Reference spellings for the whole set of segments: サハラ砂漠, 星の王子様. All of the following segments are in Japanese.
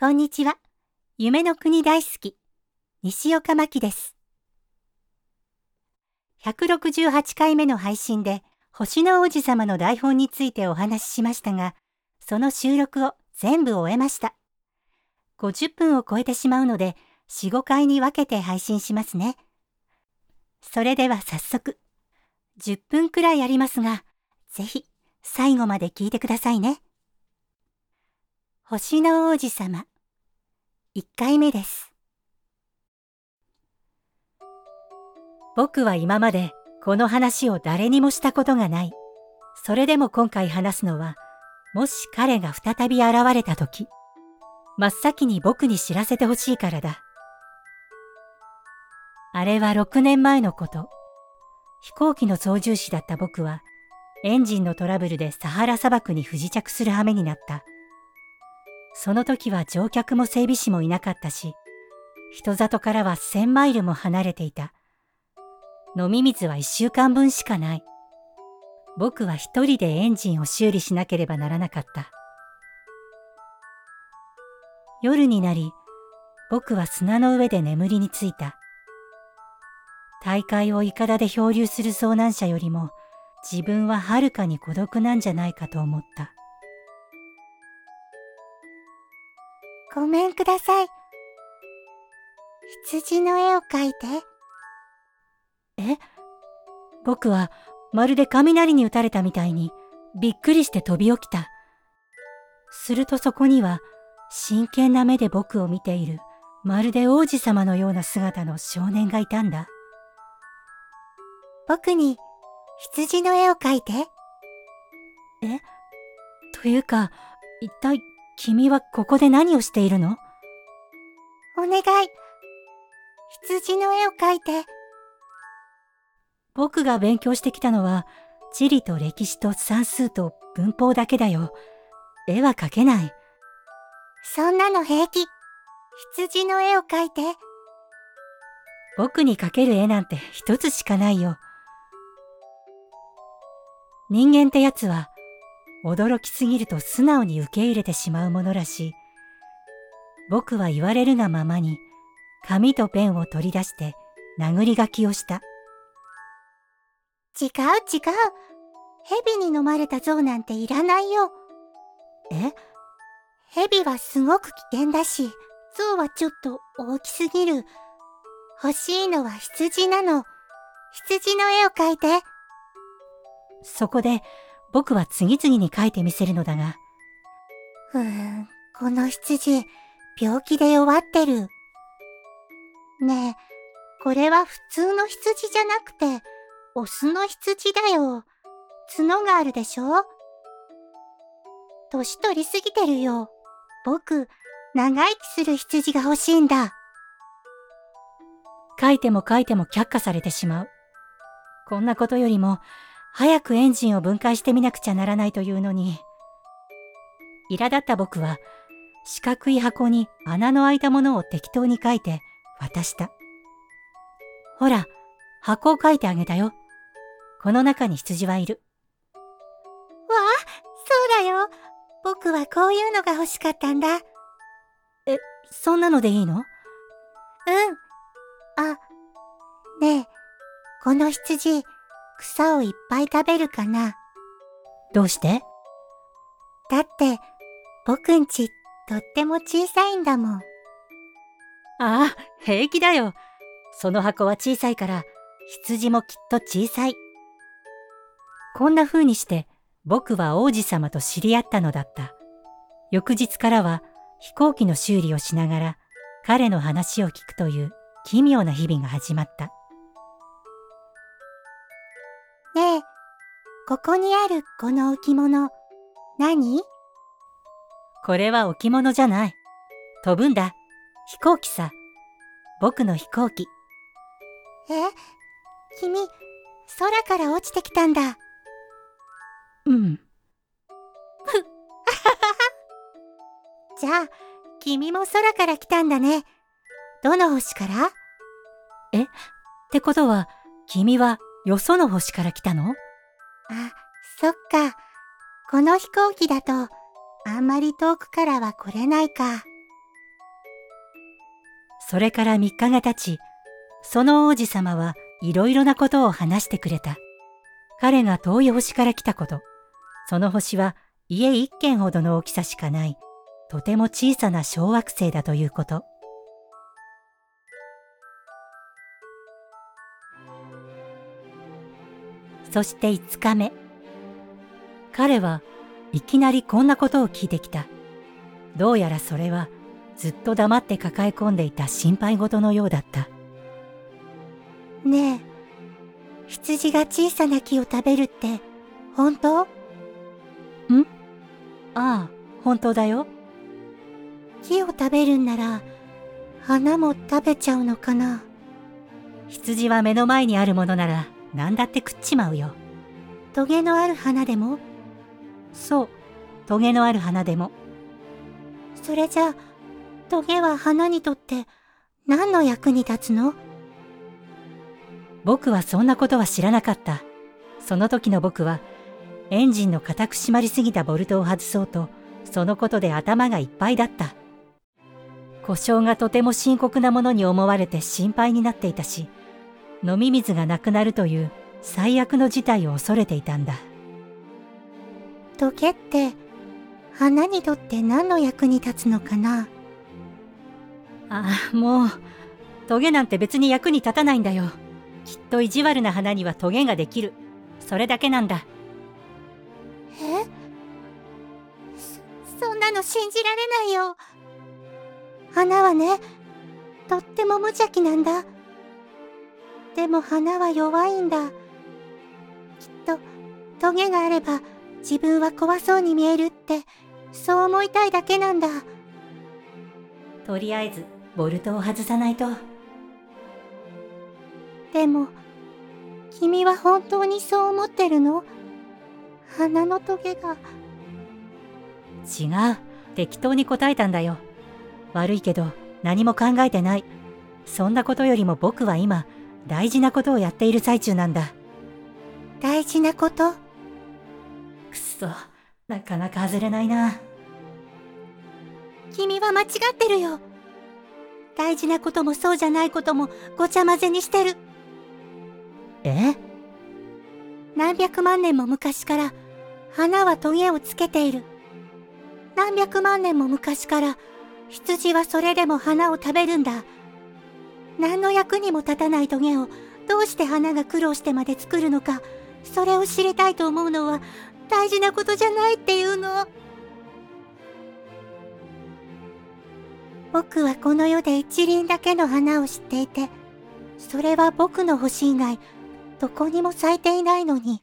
こんにちは。夢の国大好き、西岡真希です。168回目の配信で、星の王子様の台本についてお話ししましたが、その収録を全部終えました。50分を超えてしまうので、4、5回に分けて配信しますね。それでは早速、10分くらいありますが、ぜひ最後まで聞いてくださいね。星の王子様、1回目です。僕は今までこの話を誰にもしたことがない。それでも今回話すのは、もし彼が再び現れたとき、真っ先に僕に知らせてほしいからだ。あれは6年前のこと。飛行機の操縦士だった僕は、エンジンのトラブルでサハラ砂漠に不時着する羽目になった。その時は乗客も整備士もいなかったし、人里からは1000マイルも離れていた。飲み水は1週間分しかない。僕は一人でエンジンを修理しなければならなかった。夜になり、僕は砂の上で眠りについた。大海をイカダで漂流する遭難者よりも、自分ははるかに孤独なんじゃないかと思った。ごめんください。羊の絵を描いて。え？僕はまるで雷に打たれたみたいにびっくりして飛び起きた。するとそこには真剣な目で僕を見ているまるで王子様のような姿の少年がいたんだ。僕に羊の絵を描いて。え？というか、一体君はここで何をしているの？お願い、羊の絵を描いて。僕が勉強してきたのは、地理と歴史と算数と文法だけだよ。絵は描けない。そんなの平気。羊の絵を描いて。僕に描ける絵なんて一つしかないよ。人間ってやつは、驚きすぎると素直に受け入れてしまうものらしい。僕は言われるがままに、紙とペンを取り出して殴り書きをした。違う違う。蛇に飲まれた像なんていらないよ。え？蛇はすごく危険だし、像はちょっと大きすぎる。欲しいのは羊なの。羊の絵を描いて。そこで、僕は次々に書いてみせるのだが。この羊、病気で弱ってる。ねえ、これは普通の羊じゃなくて、オスの羊だよ。角があるでしょ？年取りすぎてるよ。僕、長生きする羊が欲しいんだ。書いても書いても却下されてしまう。こんなことよりも、早くエンジンを分解してみなくちゃならないというのに。苛立った僕は、四角い箱に穴の開いたものを適当に書いて渡した。ほら、箱を書いてあげたよ。この中に羊はいる。わあ、そうだよ。僕はこういうのが欲しかったんだ。え、そんなのでいいの？うん。あ、ねえ、この羊、草をいっぱい食べるかな。どうして？だって、僕んち、とっても小さいんだもん。ああ、平気だよ。その箱は小さいから、羊もきっと小さい。こんな風にして、僕は王子様と知り合ったのだった。翌日からは、飛行機の修理をしながら、彼の話を聞くという奇妙な日々が始まった。ねえ、ここにあるこの置物、何？これは置物じゃない。飛ぶんだ。飛行機さ。僕の飛行機。え？君、空から落ちてきたんだ。うん。じゃあ、君も空から来たんだね。どの星から？え？ってことは、君は、よその星から来たの？あ、そっか。この飛行機だと、あんまり遠くからは来れないか。それから3日が経ち、その王子様はいろいろなことを話してくれた。彼が遠い星から来たこと、その星は家一軒ほどの大きさしかない、とても小さな小惑星だということ。そして5日目、彼はいきなりこんなことを聞いてきた。どうやらそれはずっと黙って抱え込んでいた心配事のようだった。ねえ、羊が小さな木を食べるって本当？ああ、本当だよ。木を食べるんなら花も食べちゃうのかな？羊は目の前にあるものなら何だって食っちまうよ。トゲのある花でも？そう、トゲのある花でも。それじゃあ、トゲは花にとって何の役に立つの？僕はそんなことは知らなかった。その時の僕は、エンジンの固く締まりすぎたボルトを外そうと、そのことで頭がいっぱいだった。故障がとても深刻なものに思われて心配になっていたし、飲み水がなくなるという最悪の事態を恐れていたんだ。トゲって花にとって何の役に立つのかな？あ、もうトゲなんて別に役に立たないんだよ。きっと意地悪な花にはトゲができる。それだけなんだ。え？そんなの信じられないよ。花はね、とっても無邪気なんだ。でも花は弱いんだ。きっとトゲがあれば自分は怖そうに見えるって、そう思いたいだけなんだ。とりあえずボルトを外さないと。でも、君は本当にそう思ってるの？花のトゲが…違う、適当に答えたんだよ。悪いけど何も考えてない。そんなことよりも僕は今、大事なことをやっている最中なんだ。大事なこと？くそ、なかなか外れないな。君は間違ってるよ。大事なこともそうじゃないこともごちゃ混ぜにしてる。え？何百万年も昔から花はトゲをつけている。何百万年も昔から羊はそれでも花を食べるんだ。何の役にも立たないトゲをどうして花が苦労してまで作るのか、それを知りたいと思うのは大事なことじゃないっていうの。僕はこの世で一輪だけの花を知っていて、それは僕の星以外どこにも咲いていないのに、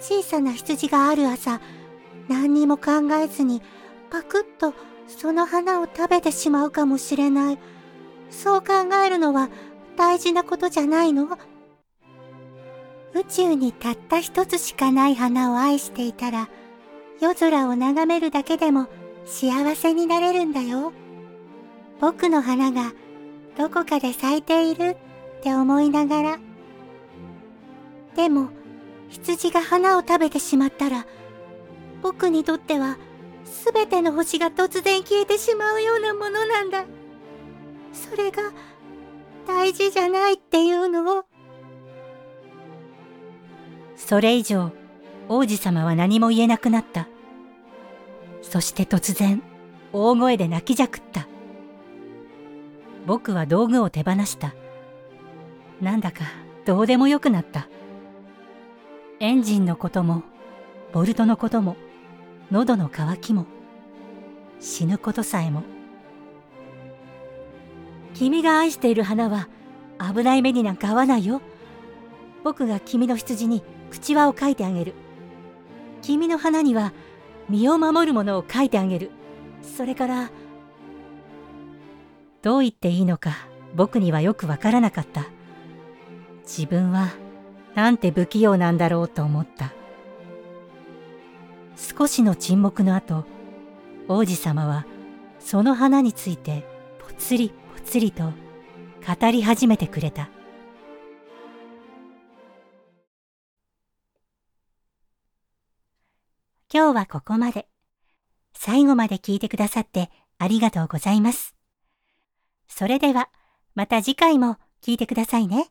小さな羊がある朝、何にも考えずにパクッとその花を食べてしまうかもしれない。そう考えるのは大事なことじゃないの？宇宙にたった一つしかない花を愛していたら、夜空を眺めるだけでも幸せになれるんだよ。僕の花がどこかで咲いているって思いながら。でも羊が花を食べてしまったら、僕にとっては全ての星が突然消えてしまうようなものなんだ。それが大事じゃないっていうのを。それ以上王子様は何も言えなくなった。そして突然大声で泣きじゃくった。僕は道具を手放した。なんだかどうでもよくなった。エンジンのこともボルトのことも喉の渇きも死ぬことさえも。君が愛している花は危ない目になんか合わないよ。僕が君の羊に口輪を描いてあげる。君の花には身を守るものを描いてあげる。それから…どう言っていいのか僕にはよくわからなかった。自分はなんて不器用なんだろうと思った。少しの沈黙のあと、王子様はその花についてぽつりぽつりと語り始めてくれた。今日はここまで。最後まで聞いてくださってありがとうございます。それではまた次回も聞いてくださいね。